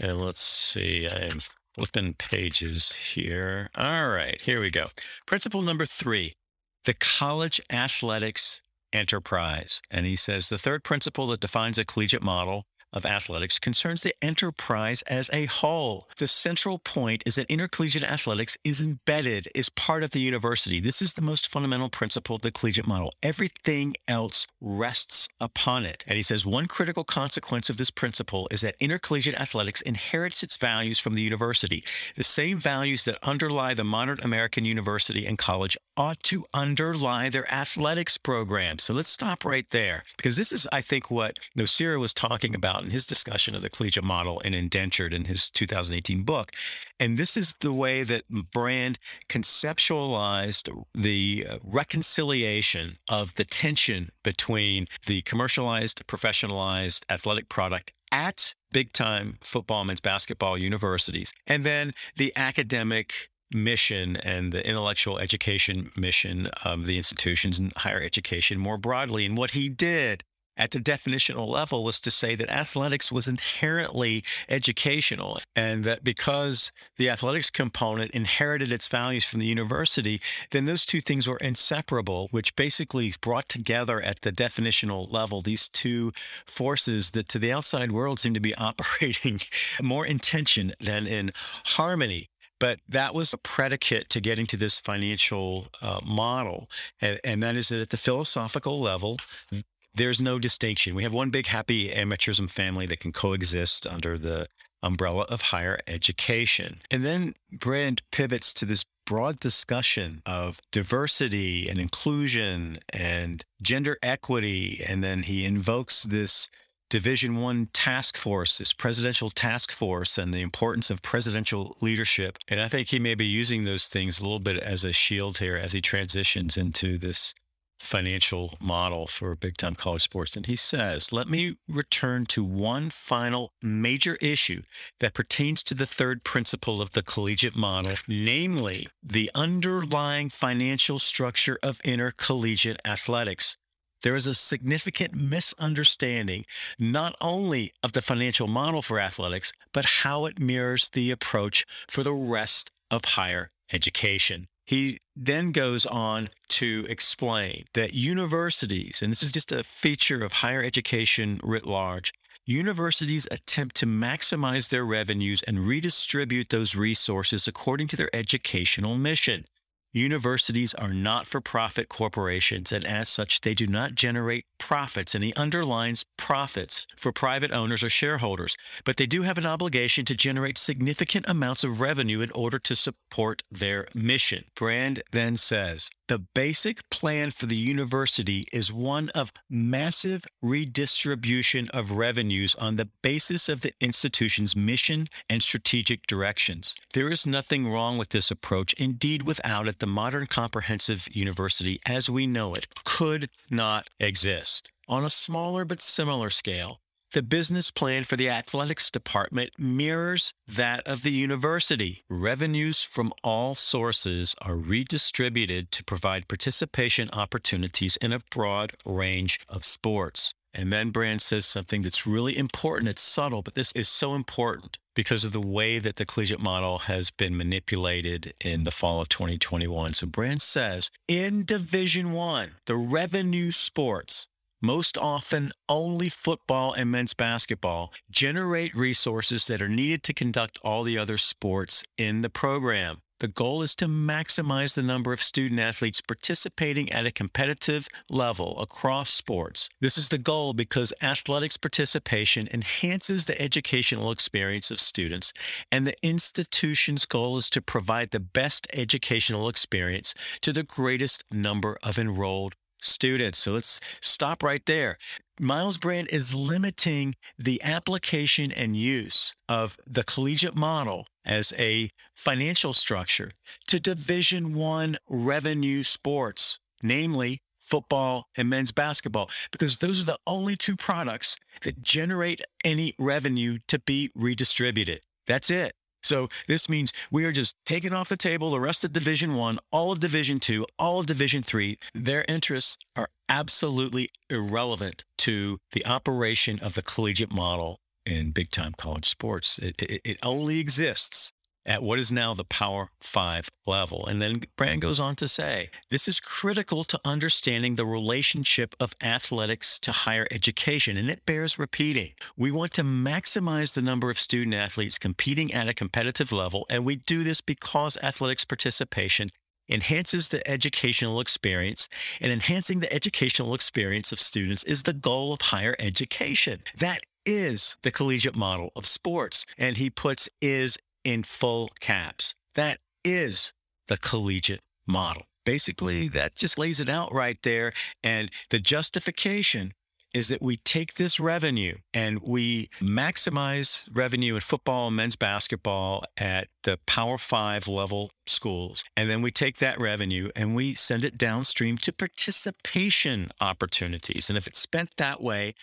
And let's see, I'm flipping pages here. All right, here we go. Principle number three. The college athletics enterprise. And he says the third principle that defines a collegiate model of athletics concerns the enterprise as a whole. The central point is that intercollegiate athletics is embedded, is part of the university. This is the most fundamental principle of the collegiate model. Everything else rests upon it. And he says one critical consequence of this principle is that intercollegiate athletics inherits its values from the university. The same values that underlie the modern American university and college ought to underlie their athletics program. So let's stop right there, because this is, I think, what Nocera was talking about in his discussion of the collegiate model in Indentured in his 2018 book. And this is the way that Brand conceptualized the reconciliation of the tension between the commercialized, professionalized athletic product at big-time football, men's basketball universities, and then the academic mission and the intellectual education mission of the institutions and higher education more broadly. And what he did at the definitional level was to say that athletics was inherently educational, and that because the athletics component inherited its values from the university, then those two things were inseparable, which basically brought together at the definitional level these two forces that to the outside world seem to be operating more in tension than in harmony. But that was a predicate to getting to this financial model. And that is that at the philosophical level, there's no distinction. We have one big happy amateurism family that can coexist under the umbrella of higher education. And then Brand pivots to this broad discussion of diversity and inclusion and gender equity. And then he invokes this Division I task force, this presidential task force, and the importance of presidential leadership. And I think he may be using those things a little bit as a shield here as he transitions into this financial model for big-time college sports. And he says, let me return to one final major issue that pertains to the third principle of the collegiate model, namely the underlying financial structure of intercollegiate athletics. There is a significant misunderstanding, not only of the financial model for athletics, but how it mirrors the approach for the rest of higher education. He then goes on to explain that universities, and this is just a feature of higher education writ large, universities attempt to maximize their revenues and redistribute those resources according to their educational mission. Universities are not-for-profit corporations, and as such, they do not generate profits, and he underlines profits for private owners or shareholders. But they do have an obligation to generate significant amounts of revenue in order to support their mission. Brand then says, the basic plan for the university is one of massive redistribution of revenues on the basis of the institution's mission and strategic directions. There is nothing wrong with this approach. Indeed, without it, the modern comprehensive university, as we know it, could not exist. On a smaller but similar scale, the business plan for the athletics department mirrors that of the university. Revenues from all sources are redistributed to provide participation opportunities in a broad range of sports. And then Brand says something that's really important. It's subtle, but this is so important because of the way that the collegiate model has been manipulated in the fall of 2021. So Brand says, in Division I, the revenue sports, most often only football and men's basketball, generate resources that are needed to conduct all the other sports in the program. The goal is to maximize the number of student-athletes participating at a competitive level across sports. This is the goal because athletics participation enhances the educational experience of students, and the institution's goal is to provide the best educational experience to the greatest number of enrolled students. So let's stop right there. Myles Brand is limiting the application and use of the collegiate model as a financial structure to Division I revenue sports, namely football and men's basketball, because those are the only two products that generate any revenue to be redistributed. That's it. So this means we are just taking off the table the rest of Division I, all of Division II, all of Division III. Their interests are absolutely irrelevant to the operation of the collegiate model in big-time college sports. It only exists at what is now the Power Five level. And then Brand goes on to say, this is critical to understanding the relationship of athletics to higher education, and it bears repeating. We want to maximize the number of student-athletes competing at a competitive level, and we do this because athletics participation enhances the educational experience, and enhancing the educational experience of students is the goal of higher education. That is the collegiate model of sports, and he puts is in full caps. That is the collegiate model. Basically, that just lays it out right there. And the justification is that we take this revenue and we maximize revenue in football and men's basketball at the Power Five level schools. And then we take that revenue and we send it downstream to participation opportunities. And if it's spent that way,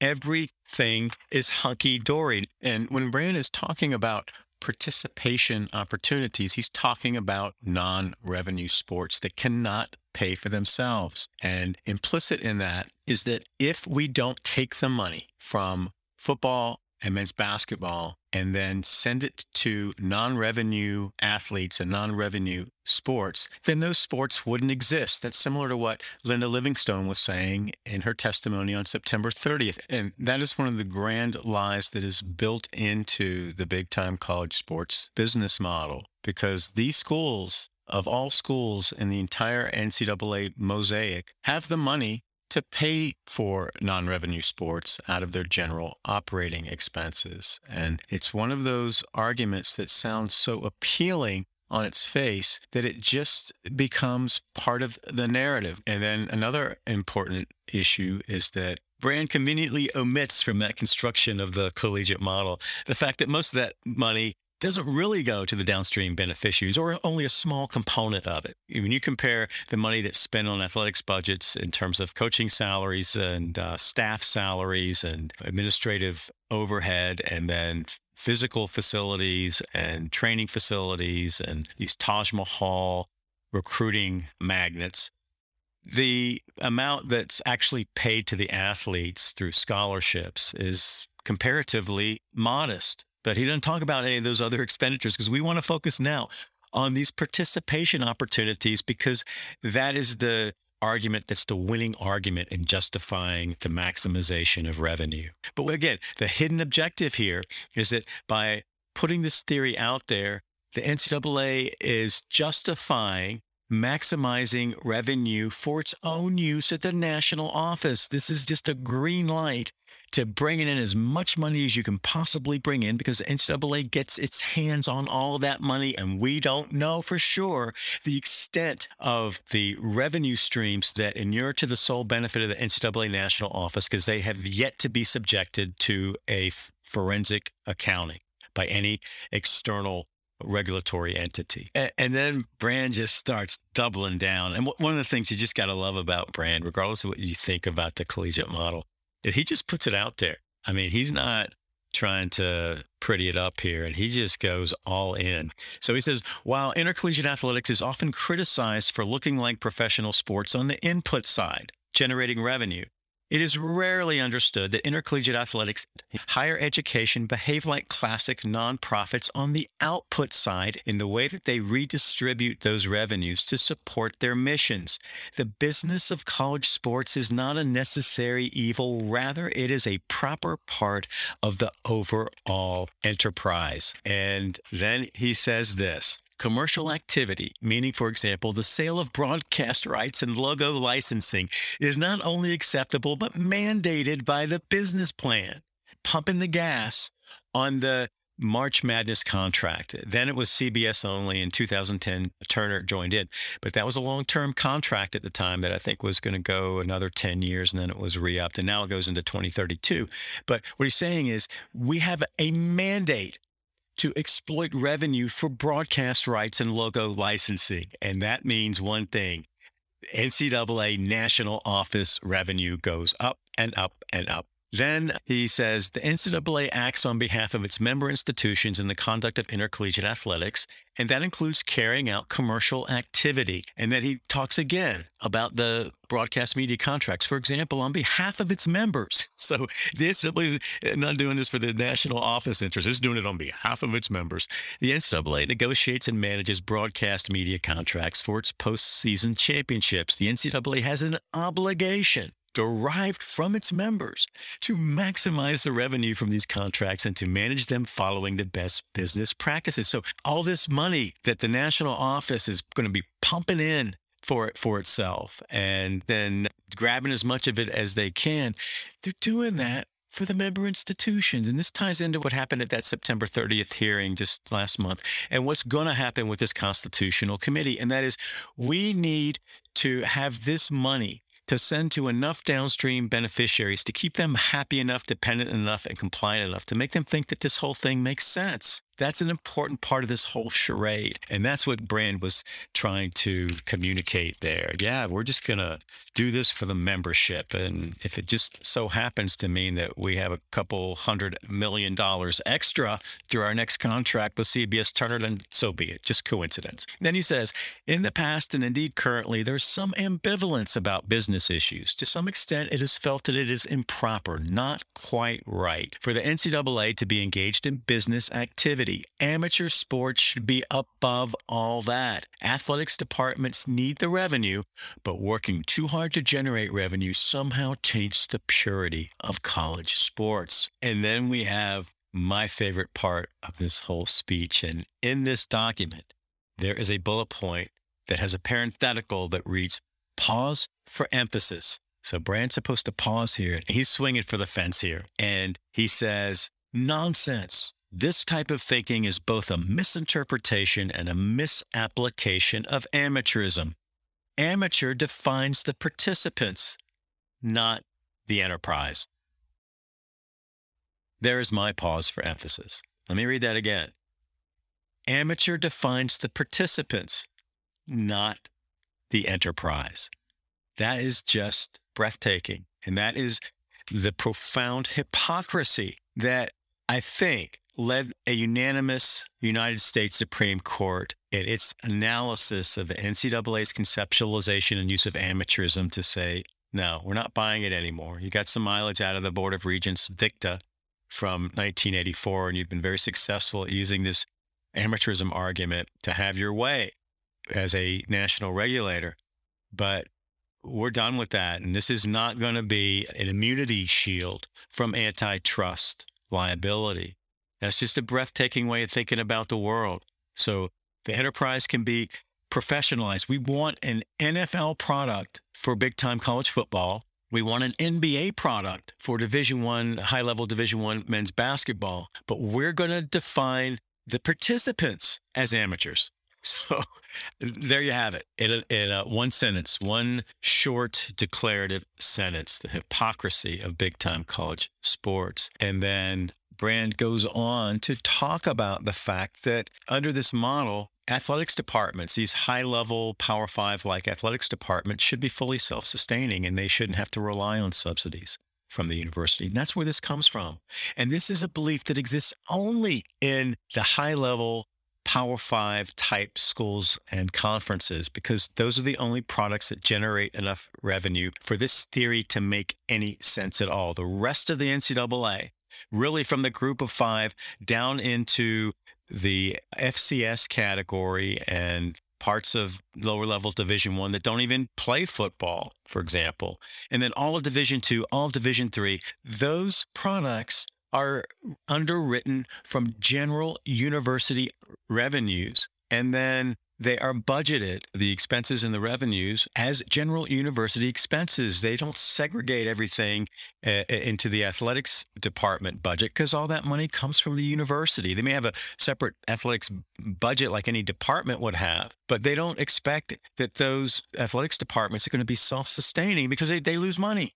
everything is hunky-dory. And when Brand is talking about participation opportunities, he's talking about non-revenue sports that cannot pay for themselves. And implicit in that is that if we don't take the money from football and men's basketball and then send it to non-revenue athletes and non-revenue sports, then those sports wouldn't exist. That's similar to what Linda Livingstone was saying in her testimony on September 30th. And that is one of the grand lies that is built into the big-time college sports business model, because these schools, of all schools in the entire NCAA mosaic, have the money to pay for non-revenue sports out of their general operating expenses. And it's one of those arguments that sounds so appealing on its face that it just becomes part of the narrative. And then another important issue is that Brand conveniently omits from that construction of the collegiate model the fact that most of that money doesn't really go to the downstream beneficiaries, or only a small component of it. When you compare the money that's spent on athletics budgets in terms of coaching salaries and staff salaries and administrative overhead, and then physical facilities and training facilities and these Taj Mahal recruiting magnets, the amount that's actually paid to the athletes through scholarships is comparatively modest. But he doesn't talk about any of those other expenditures, because we want to focus now on these participation opportunities, because that is the argument that's the winning argument in justifying the maximization of revenue. But again, the hidden objective here is that by putting this theory out there, the NCAA is justifying maximizing revenue for its own use at the national office. This is just a green light to bring in as much money as you can possibly bring in, because the NCAA gets its hands on all that money, and we don't know for sure the extent of the revenue streams that inure to the sole benefit of the NCAA national office, because they have yet to be subjected to a forensic accounting by any external regulatory entity. And then Brand just starts doubling down. And one of the things you just got to love about Brand, regardless of what you think about the collegiate model, he just puts it out there. I mean, he's not trying to pretty it up here, and he just goes all in. So he says, while intercollegiate athletics is often criticized for looking like professional sports on the input side, generating revenue, it is rarely understood that intercollegiate athletics, higher education, behave like classic nonprofits on the output side in the way that they redistribute those revenues to support their missions. The business of college sports is not a necessary evil. Rather, it is a proper part of the overall enterprise. And then he says this. Commercial activity, meaning, for example, the sale of broadcast rights and logo licensing, is not only acceptable but mandated by the business plan. Pumping the gas on the March Madness contract. Then it was CBS only. In 2010, Turner joined in. But that was a long-term contract at the time that I think was going to go another 10 years, and then it was re-upped. And now it goes into 2032. But what he's saying is we have a mandate to exploit revenue for broadcast rights and logo licensing. And that means one thing: NCAA national office revenue goes up and up and up. Then he says the NCAA acts on behalf of its member institutions in the conduct of intercollegiate athletics, and that includes carrying out commercial activity. And then he talks again about the broadcast media contracts, for example, on behalf of its members. So the NCAA is not doing this for the national office interest. It's doing it on behalf of its members. The NCAA negotiates and manages broadcast media contracts for its postseason championships. The NCAA has an obligation derived from its members to maximize the revenue from these contracts and to manage them following the best business practices. So all this money that the national office is going to be pumping in for itself and then grabbing as much of it as they can, they're doing that for the member institutions. And this ties into what happened at that September 30th hearing just last month and what's going to happen with this constitutional committee. And that is, we need to have this money to send to enough downstream beneficiaries to keep them happy enough, dependent enough, and compliant enough to make them think that this whole thing makes sense. That's an important part of this whole charade. And that's what Brand was trying to communicate there. Yeah, we're just going to do this for the membership. And if it just so happens to mean that we have a couple $100 million extra through our next contract with CBS Turner, then so be it. Just coincidence. And then he says, in the past and indeed currently, there's some ambivalence about business issues. To some extent, it is felt that it is improper, not quite right, for the NCAA to be engaged in business activity. Amateur sports should be above all that. Athletics departments need the revenue, but working too hard to generate revenue somehow taints the purity of college sports. And then we have my favorite part of this whole speech. And in this document, there is a bullet point that has a parenthetical that reads, pause for emphasis. So Brand's supposed to pause here. He's swinging for the fence here. And he says, nonsense. This type of thinking is both a misinterpretation and a misapplication of amateurism. Amateur defines the participants, not the enterprise. There is my pause for emphasis. Let me read that again. Amateur defines the participants, not the enterprise. That is just breathtaking. And that is the profound hypocrisy that I think led a unanimous United States Supreme Court in its analysis of the NCAA's conceptualization and use of amateurism to say, no, we're not buying it anymore. You got some mileage out of the Board of Regents dicta from 1984, and you've been very successful at using this amateurism argument to have your way as a national regulator. But we're done with that, and this is not going to be an immunity shield from antitrust liability. That's just a breathtaking way of thinking about the world. So the enterprise can be professionalized. We want an NFL product for big-time college football. We want an NBA product for Division I, high-level Division I men's basketball. But we're going to define the participants as amateurs. So there you have it. In one sentence, one short declarative sentence, the hypocrisy of big-time college sports. And then Brand goes on to talk about the fact that under this model, athletics departments, these high-level Power Five-like athletics departments should be fully self-sustaining, and they shouldn't have to rely on subsidies from the university. And that's where this comes from. And this is a belief that exists only in the high-level Power Five type schools and conferences, because those are the only products that generate enough revenue for this theory to make any sense at all. The rest of the NCAA, really from the group of five down into the FCS category and parts of lower level Division I that don't even play football, for example, and then all of Division II, all of Division III, those products are underwritten from general university revenues, and then they are budgeted, the expenses and the revenues, as general university expenses. They don't segregate everything into the athletics department budget because all that money comes from the university. They may have a separate athletics budget like any department would have, but they don't expect that those athletics departments are going to be self-sustaining because they lose money.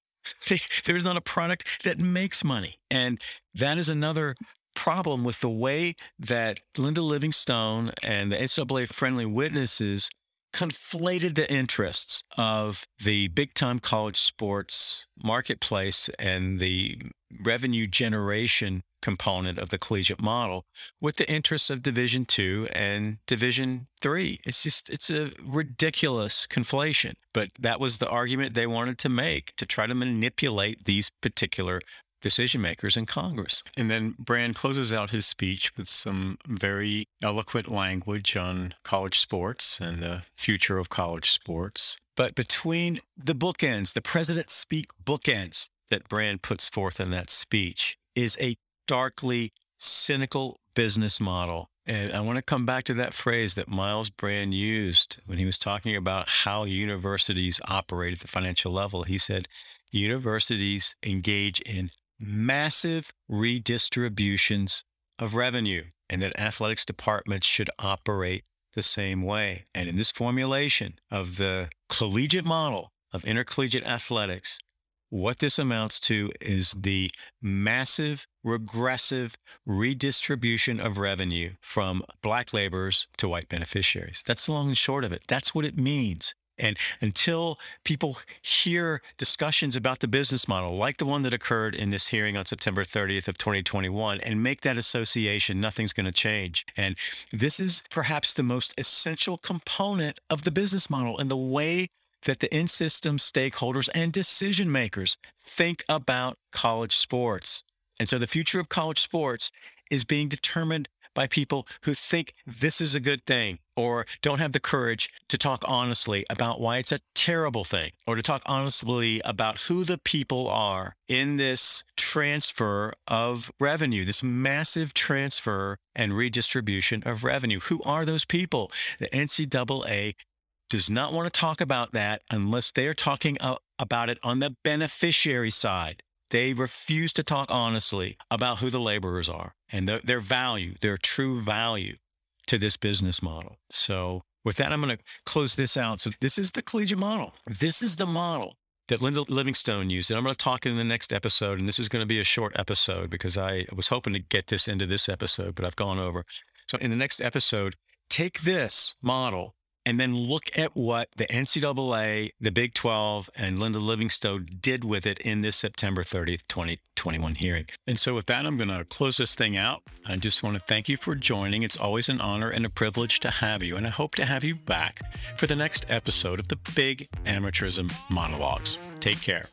There's not a product that makes money. And that is another problem with the way that Linda Livingstone and the NCAA friendly witnesses conflated the interests of the big-time college sports marketplace and the revenue generation component of the collegiate model with the interests of Division II and Division III. It's a ridiculous conflation, but that was the argument they wanted to make to try to manipulate these particular decision makers in Congress. And then Brand closes out his speech with some very eloquent language on college sports and the future of college sports. But between the bookends, the president's speak bookends that Brand puts forth in that speech is a darkly cynical business model. And I want to come back to that phrase that Myles Brand used when he was talking about how universities operate at the financial level. He said, universities engage in massive redistributions of revenue, and that athletics departments should operate the same way. And in this formulation of the collegiate model of intercollegiate athletics, what this amounts to is the massive regressive redistribution of revenue from black laborers to white beneficiaries. That's the long and short of it. That's what it means. And until people hear discussions about the business model, like the one that occurred in this hearing on September 30th of 2021, and make that association, nothing's going to change. And this is perhaps the most essential component of the business model and the way that the in-system stakeholders and decision makers think about college sports. And so the future of college sports is being determined by people who think this is a good thing, or don't have the courage to talk honestly about why it's a terrible thing, or to talk honestly about who the people are in this transfer of revenue, this massive transfer and redistribution of revenue. Who are those people? The NCAA does not want to talk about that unless they're talking about it on the beneficiary side. They refuse to talk honestly about who the laborers are and their value, their true value to this business model. So with that, I'm going to close this out. So this is the collegiate model. This is the model that Linda Livingstone used. And I'm going to talk in the next episode, and this is going to be a short episode because I was hoping to get this into this episode, but I've gone over. So in the next episode, take this model and then look at what the NCAA, the Big 12, and Linda Livingstone did with it in this September 30th, 2021 hearing. And so with that, I'm going to close this thing out. I just want to thank you for joining. It's always an honor and a privilege to have you. And I hope to have you back for the next episode of the Big Amateurism Monologues. Take care.